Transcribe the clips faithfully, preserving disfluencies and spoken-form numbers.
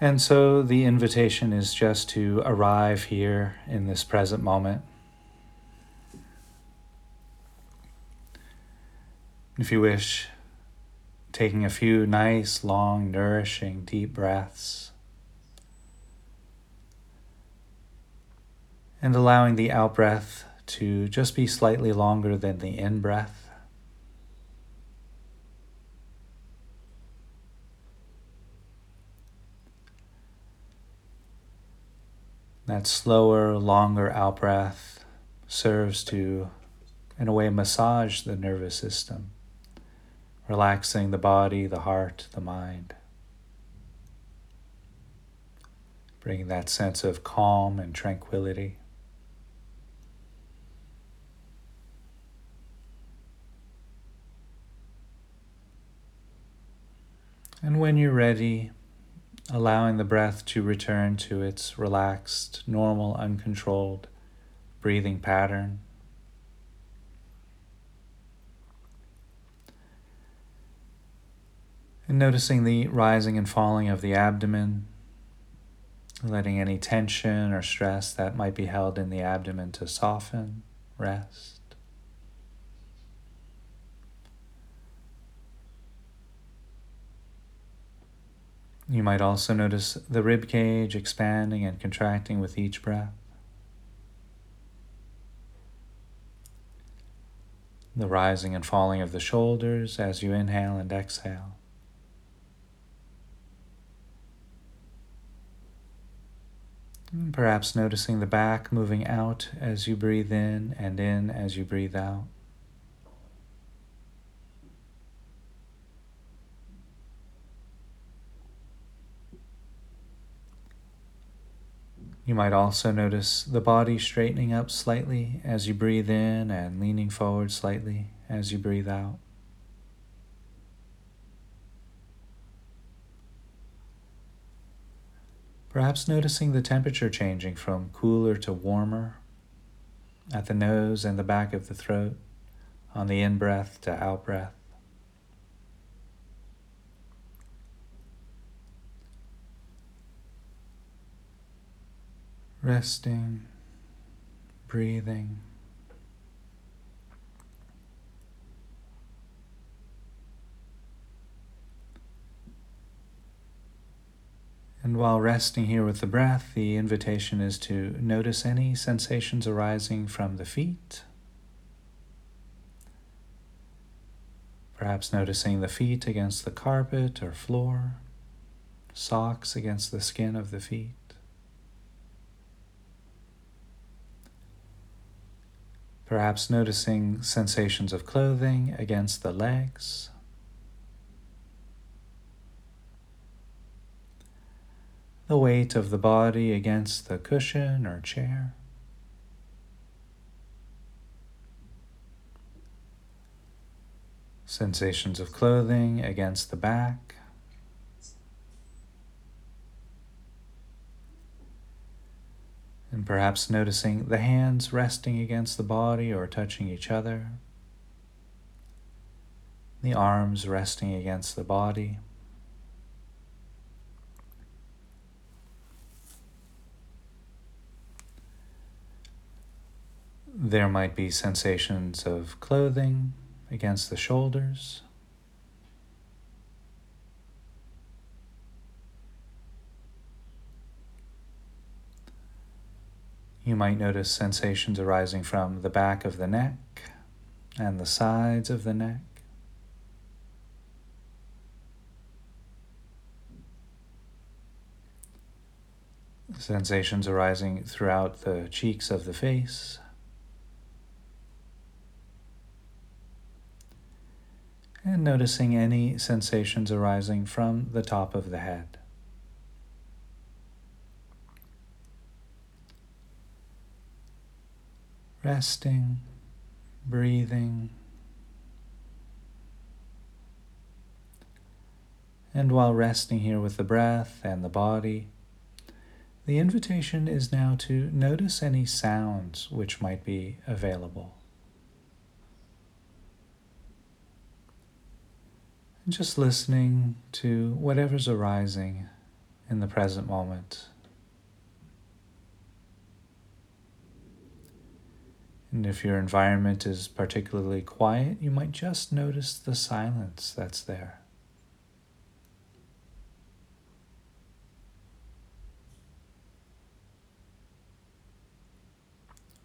And so the invitation is just to arrive here in this present moment. If you wish, taking a few nice, long, nourishing, deep breaths and allowing the out-breath to just be slightly longer than the in-breath. That slower, longer out-breath serves to, in a way, massage the nervous system, relaxing the body, the heart, the mind, bringing that sense of calm and tranquility. And when you're ready, allowing the breath to return to its relaxed, normal, uncontrolled breathing pattern. And noticing the rising and falling of the abdomen, letting any tension or stress that might be held in the abdomen to soften, rest. You might also notice the rib cage expanding and contracting with each breath. The rising and falling of the shoulders as you inhale and exhale. And perhaps noticing the back moving out as you breathe in and in as you breathe out. You might also notice the body straightening up slightly as you breathe in and leaning forward slightly as you breathe out. Perhaps noticing the temperature changing from cooler to warmer at the nose and the back of the throat, on the in-breath to out-breath. Resting, breathing. And while resting here with the breath, the invitation is to notice any sensations arising from the feet. Perhaps noticing the feet against the carpet or floor, socks against the skin of the feet. Perhaps noticing sensations of clothing against the legs. The weight of the body against the cushion or chair. Sensations of clothing against the back. And perhaps noticing the hands resting against the body or touching each other, the arms resting against the body. There might be sensations of clothing against the shoulders. You might notice sensations arising from the back of the neck and the sides of the neck. Sensations arising throughout the cheeks of the face. And noticing any sensations arising from the top of the head. Resting, breathing. And while resting here with the breath and the body, the invitation is now to notice any sounds which might be available. Just listening to whatever's arising in the present moment. And if your environment is particularly quiet, you might just notice the silence that's there.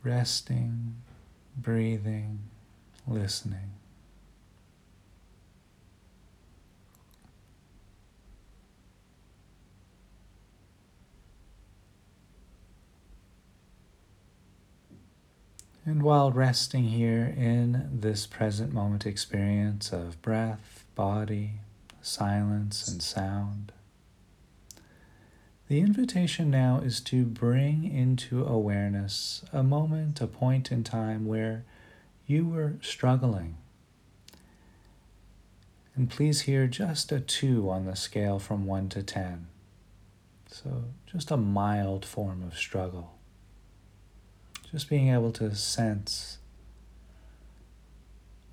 Resting, breathing, listening. And while resting here in this present moment experience of breath, body, silence, and sound, the invitation now is to bring into awareness a moment, a point in time where you were struggling. And please hear just a two on the scale from one to ten. So just a mild form of struggle. Just being able to sense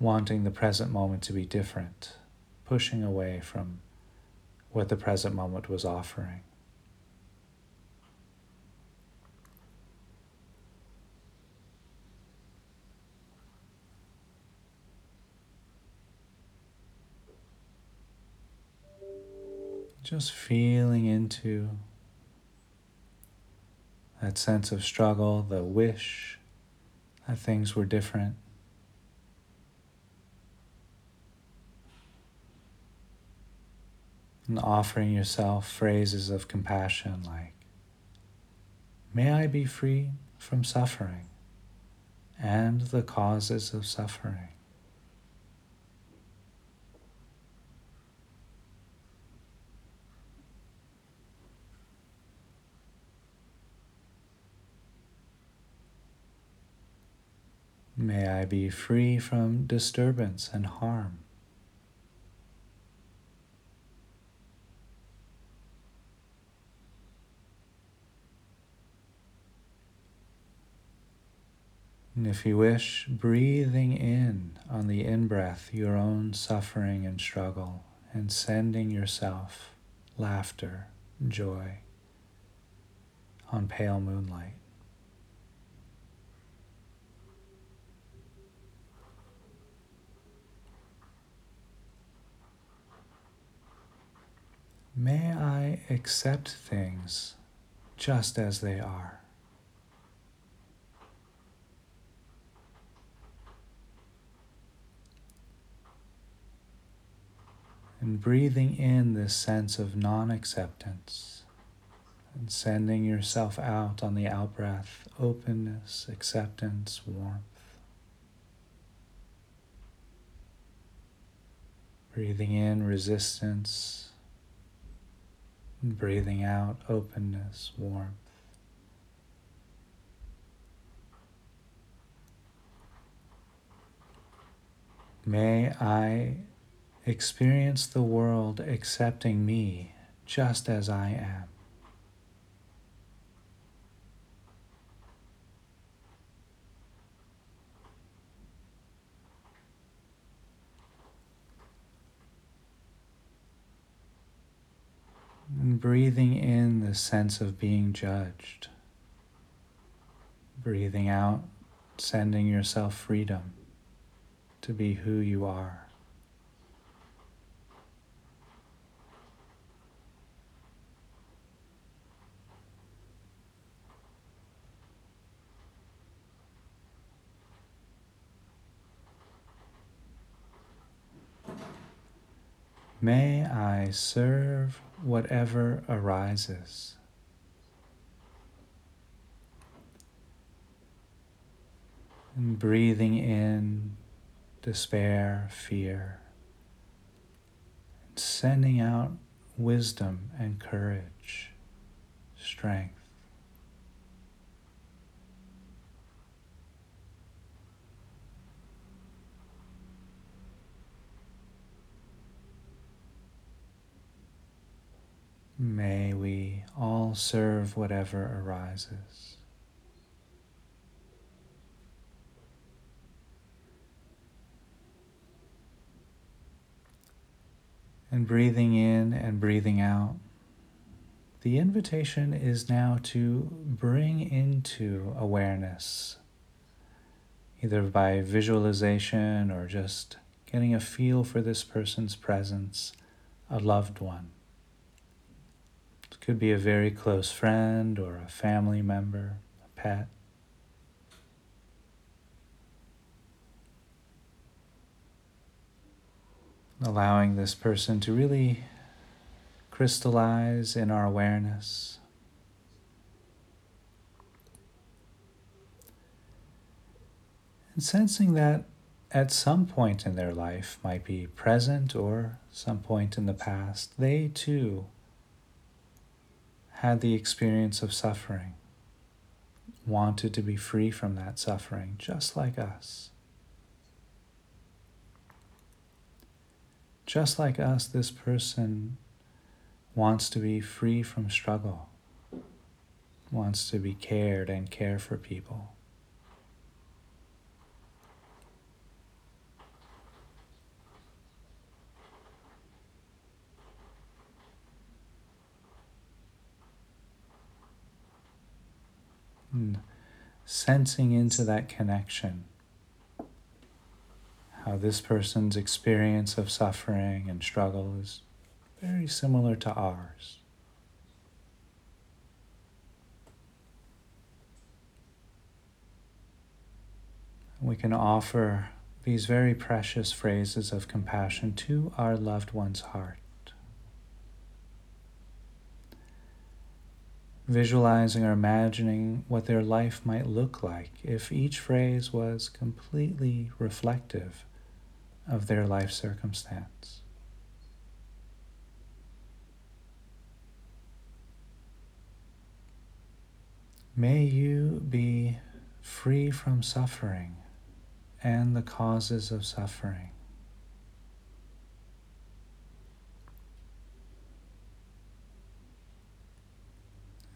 wanting the present moment to be different, pushing away from what the present moment was offering. Just feeling into that sense of struggle, the wish that things were different. And offering yourself phrases of compassion like, "May I be free from suffering and the causes of suffering." May I be free from disturbance and harm. And if you wish, breathing in on the in-breath your own suffering and struggle and sending yourself laughter, joy on pale moonlight. May I accept things just as they are. And breathing in this sense of non-acceptance and sending yourself out on the out-breath, openness, acceptance, warmth. Breathing in resistance. And breathing out, openness, warmth. May I experience the world accepting me just as I am. And breathing in the sense of being judged. Breathing out, sending yourself freedom to be who you are. May I serve whatever arises. And breathing in despair, fear, and sending out wisdom and courage, strength. May we all serve whatever arises. And breathing in and breathing out, The invitation is now to bring into awareness, either by visualization or just getting a feel for this person's presence, a loved one. It could be a very close friend or a family member, a pet. Allowing this person to really crystallize in our awareness. And sensing that at some point in their life, might be present or some point in the past, they too had the experience of suffering, wanted to be free from that suffering, just like us. Just like us, this person wants to be free from struggle, wants to be cared and care for people. And sensing into that connection, how this person's experience of suffering and struggle is very similar to ours. We can offer these very precious phrases of compassion to our loved one's heart. Visualizing or imagining what their life might look like if each phrase was completely reflective of their life circumstance. May you be free from suffering and the causes of suffering.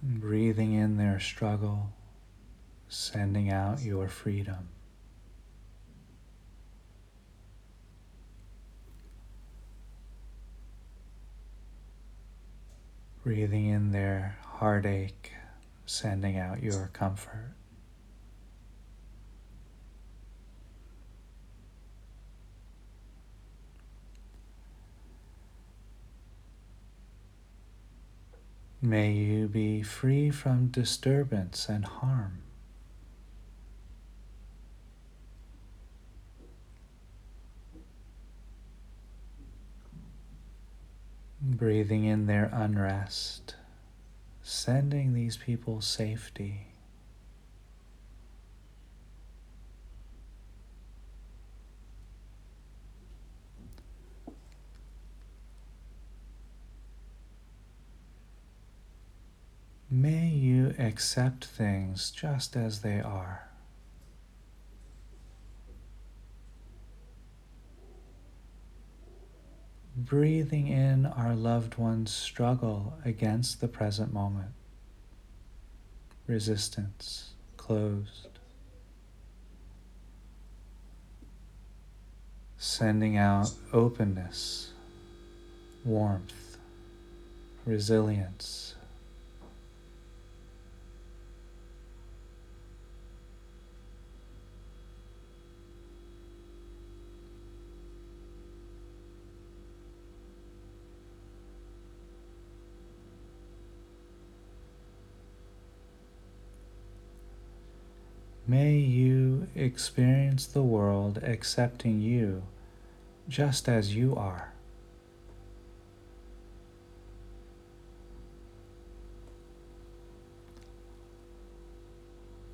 Breathing in their struggle, sending out your freedom. Breathing in their heartache, sending out your comfort. May you be free from disturbance and harm. Breathing in their unrest, sending these people safety. May you accept things just as they are. Breathing in our loved one's struggle against the present moment. Resistance, closed. Sending out openness, warmth, resilience. May you experience the world accepting you just as you are.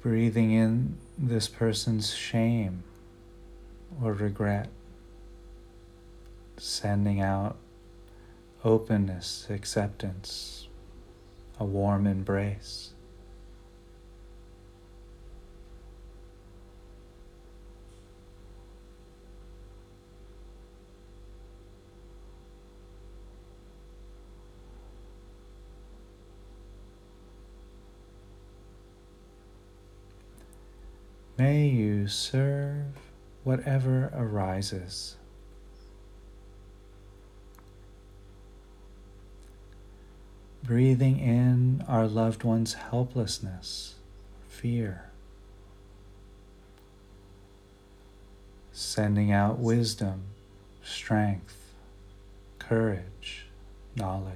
Breathing in this person's shame or regret, sending out openness, acceptance, a warm embrace. May you serve whatever arises. breathing in our loved one's helplessness, fear, sending out wisdom, strength, courage, knowledge.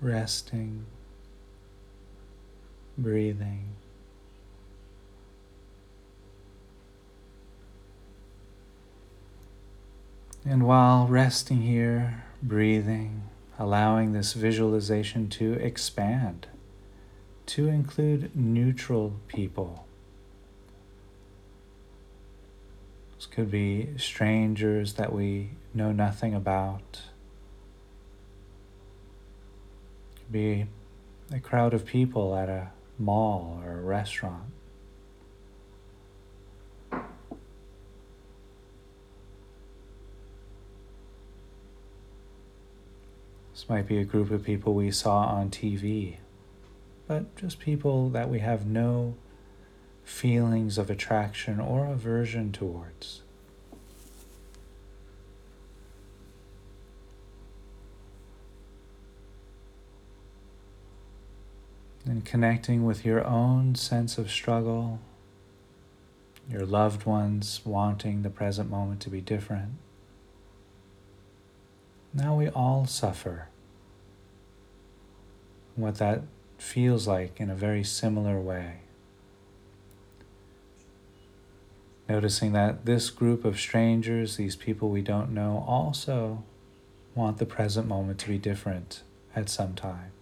Resting, breathing. And while resting here, breathing, allowing this visualization to expand, to include neutral people. This could be strangers that we know nothing about. Be a crowd of people at a mall or a restaurant. This might be a group of people we saw on T V, but just people that we have no feelings of attraction or aversion towards. And connecting with your own sense of struggle, your loved ones wanting the present moment to be different. Now we all suffer. What that feels like in a very similar way. Noticing that this group of strangers, these people we don't know, also want the present moment to be different at some time.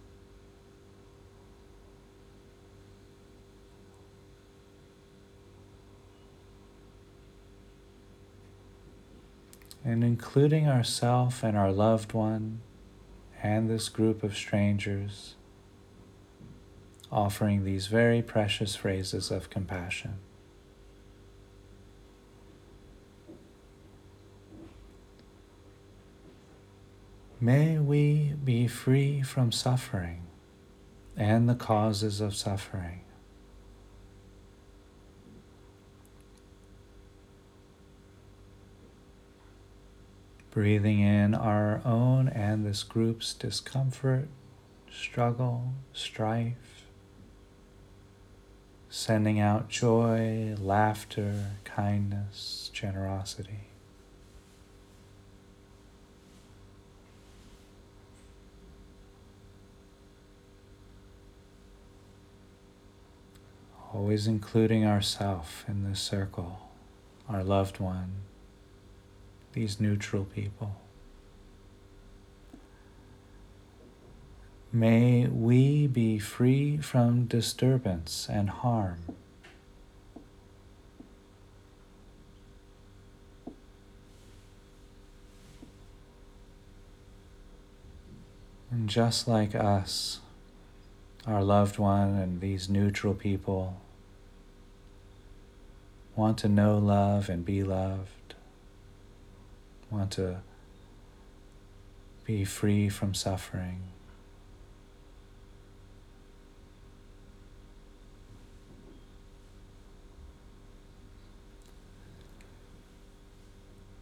And including ourselves and our loved one and this group of strangers, offering these very precious phrases of compassion. May we be free from suffering and the causes of suffering. Breathing in our own and this group's discomfort, struggle, strife. Sending out joy, laughter, kindness, generosity. Always including ourselves in this circle, our loved one. These neutral people. May we be free from disturbance and harm. And just like us, our loved one and these neutral people want to know love and be loved. Want to be free from suffering.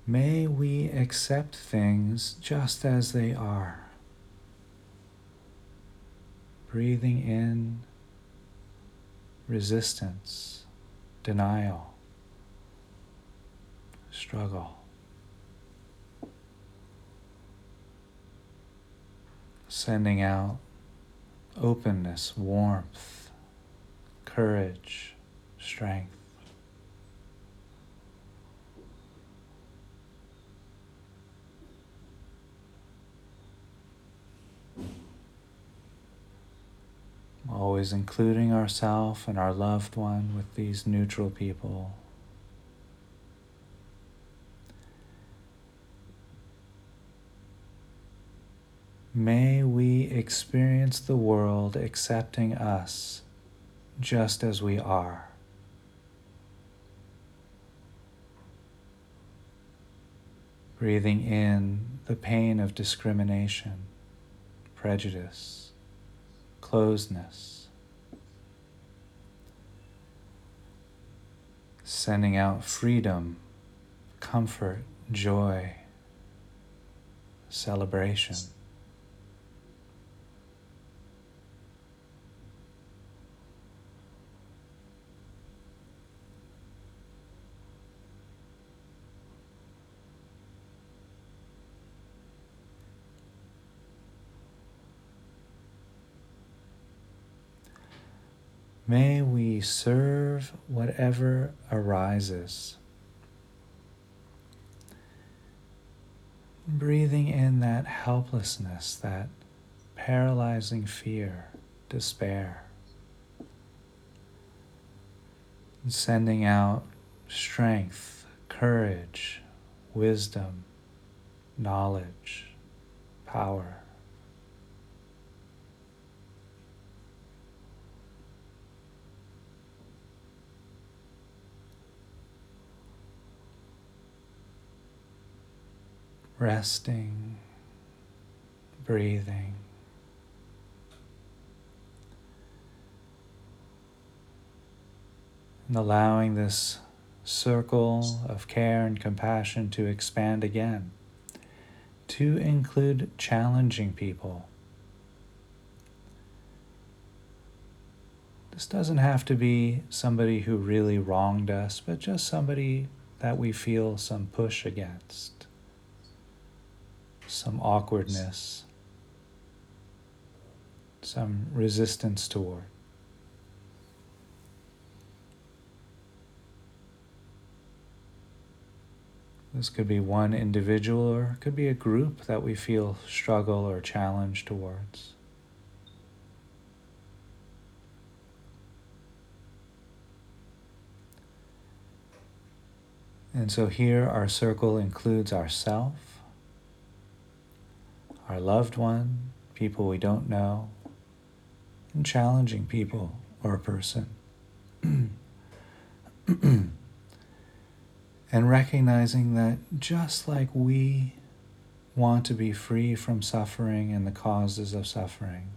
May we accept things just as they are. Breathing in resistance, denial, struggle. Sending out openness, warmth, courage, strength. Always including ourselves and our loved one with these neutral people. May we experience the world accepting us just as we are. Breathing in the pain of discrimination, prejudice, closedness, sending out freedom, comfort, joy, celebration. May we serve whatever arises. Breathing in that helplessness, that paralyzing fear, despair. And sending out strength, courage, wisdom, knowledge, power. Resting, breathing, and allowing this circle of care and compassion to expand again, to include challenging people. This doesn't have to be somebody who really wronged us, but just somebody that we feel some push against. Some awkwardness, some resistance toward. This could be one individual or it could be a group that we feel struggle or challenge towards. And so here our circle includes ourselves, our loved one, people we don't know, and challenging people or a person. And recognizing that just like we want to be free from suffering and the causes of suffering,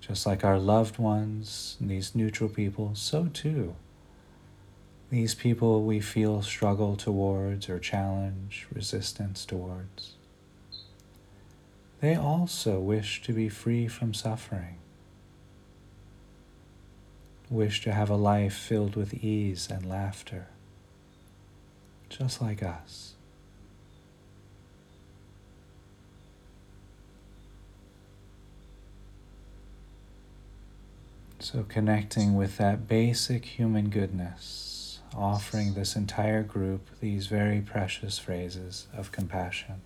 just like our loved ones and these neutral people, so too these people we feel struggle towards or challenge, resistance towards. They also wish to be free from suffering, wish to have a life filled with ease and laughter, just like us. So connecting with that basic human goodness, offering this entire group these very precious phrases of compassion.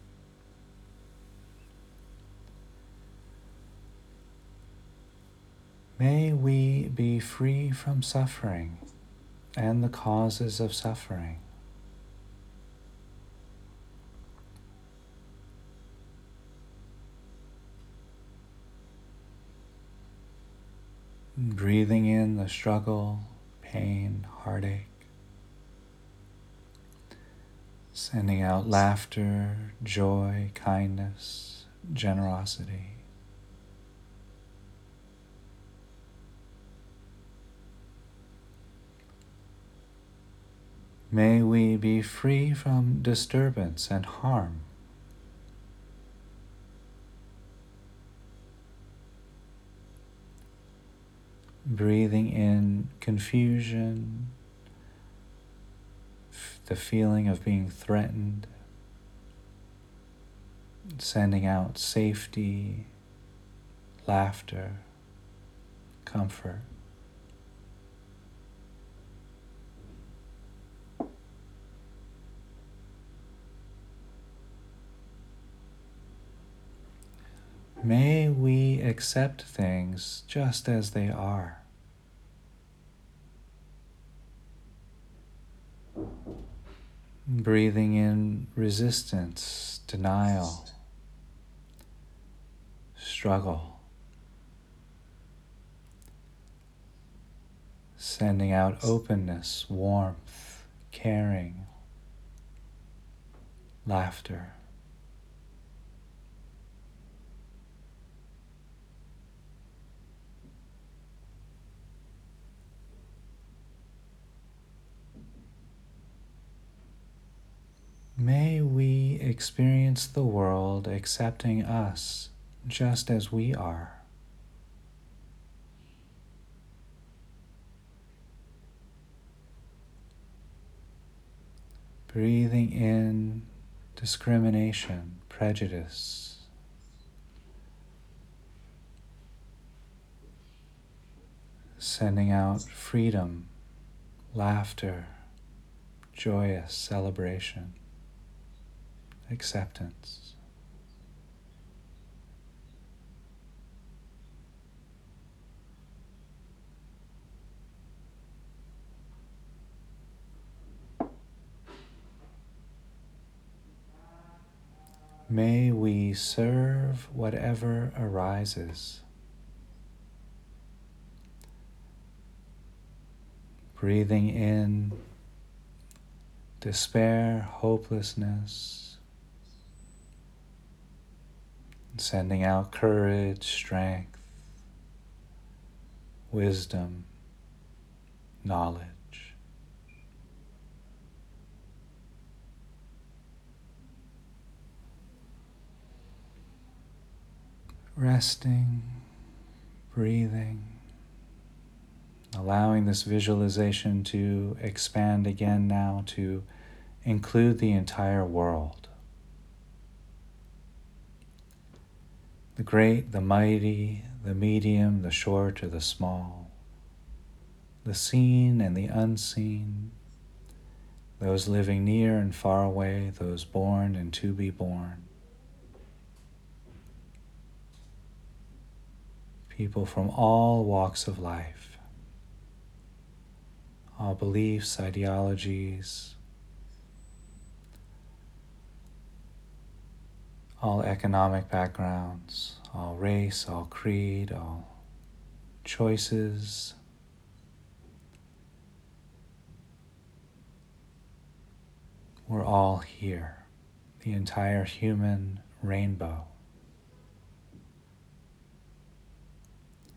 May we be free from suffering and the causes of suffering. Breathing in the struggle, pain, heartache. Sending out laughter, joy, kindness, generosity. May we be free from disturbance and harm. Breathing in confusion, f- the feeling of being threatened, sending out safety, laughter, comfort. May we accept things just as they are. Breathing in resistance, denial, struggle. Sending out openness, warmth, caring, laughter. experience the world accepting us just as we are. Breathing in discrimination, prejudice. Sending out freedom, laughter, joyous celebration, acceptance. May we serve whatever arises. Breathing in despair, hopelessness, and sending out courage, strength, wisdom, knowledge. Resting, breathing, allowing this visualization to expand again now to include the entire world. The great, the mighty, the medium, the short or the small, the seen and the unseen, those living near and far away, those born and to be born. People from all walks of life, all beliefs, ideologies, all economic backgrounds, all race, all creed, all choices. We're all here, the entire human rainbow.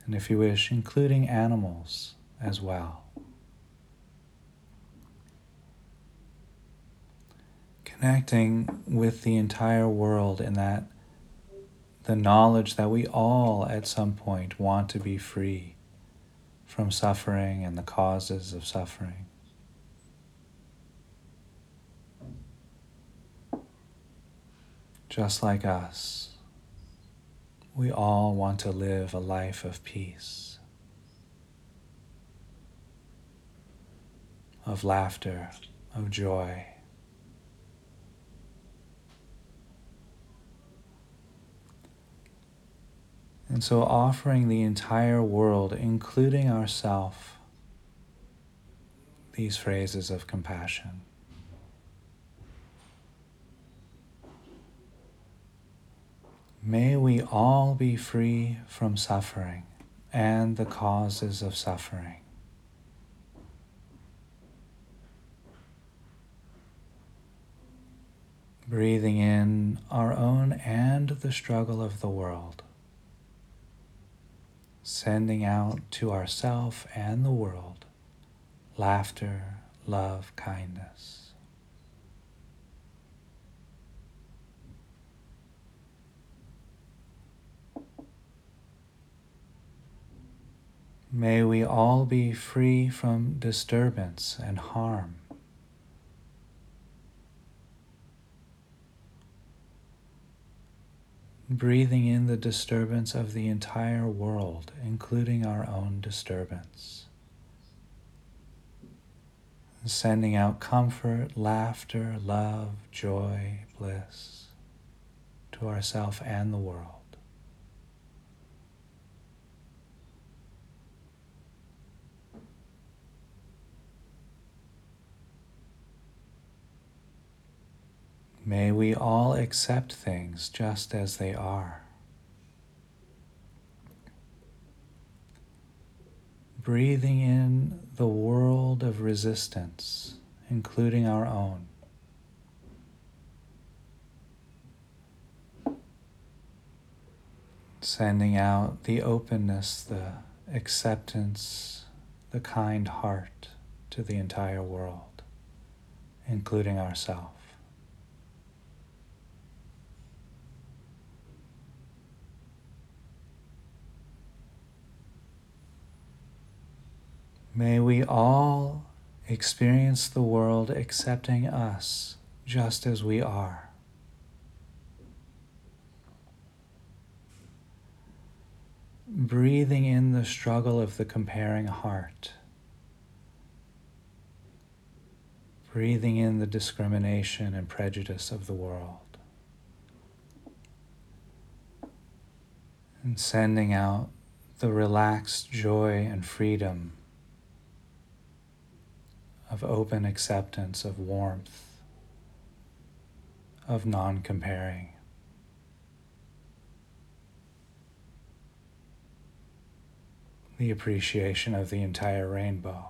And if you wish, including animals as well. Connecting with the entire world in that the knowledge that we all at some point want to be free from suffering and the causes of suffering. Just like us. We all want to live a life of peace, of laughter, of joy. And so offering the entire world, including ourselves, these phrases of compassion. May we all be free from suffering and the causes of suffering. Breathing in our own and the struggle of the world. Sending out to ourselves and the world laughter, love, kindness. May we all be free from disturbance and harm. Breathing in the disturbance of the entire world, including our own disturbance. Sending out comfort, laughter, love, joy, bliss to ourselves and the world. May we all accept things just as they are. Breathing in the world of resistance, including our own. Sending out the openness, the acceptance, the kind heart to the entire world, including ourselves. May we all experience the world accepting us just as we are. Breathing in the struggle of the comparing heart. Breathing in the discrimination and prejudice of the world. And sending out the relaxed joy and freedom of open acceptance, of warmth, of non-comparing. The appreciation of the entire rainbow.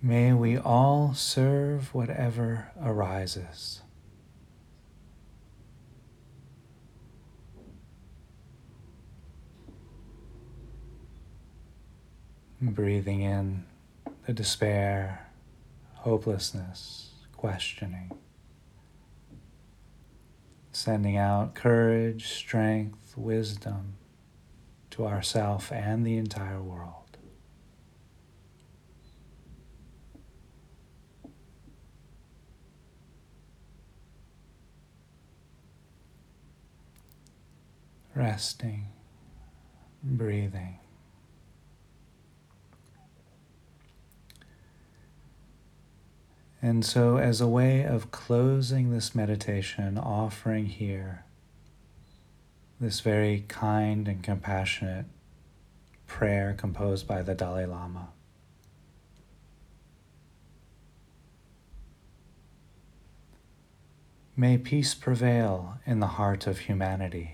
May we all serve whatever arises. Breathing in the despair, hopelessness, questioning. Sending out courage, strength, wisdom to ourself and the entire world. Resting, breathing. And so, as a way of closing this meditation, offering here this very kind and compassionate prayer composed by the Dalai Lama. May peace prevail in the heart of humanity.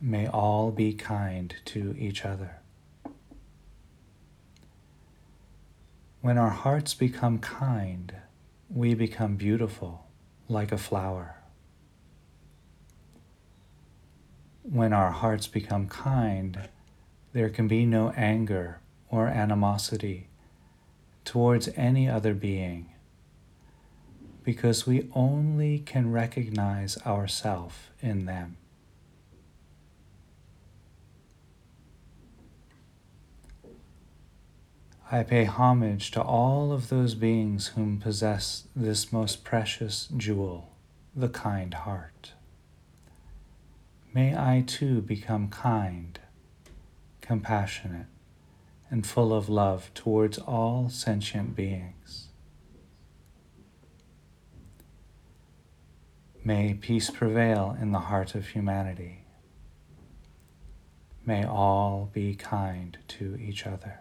May all be kind to each other. When our hearts become kind, we become beautiful like a flower. When our hearts become kind, there can be no anger or animosity towards any other being, because we only can recognize ourselves in them. I pay homage to all of those beings whom possess this most precious jewel, the kind heart. May I too become kind, compassionate, and full of love towards all sentient beings. May peace prevail in the heart of humanity. May all be kind to each other.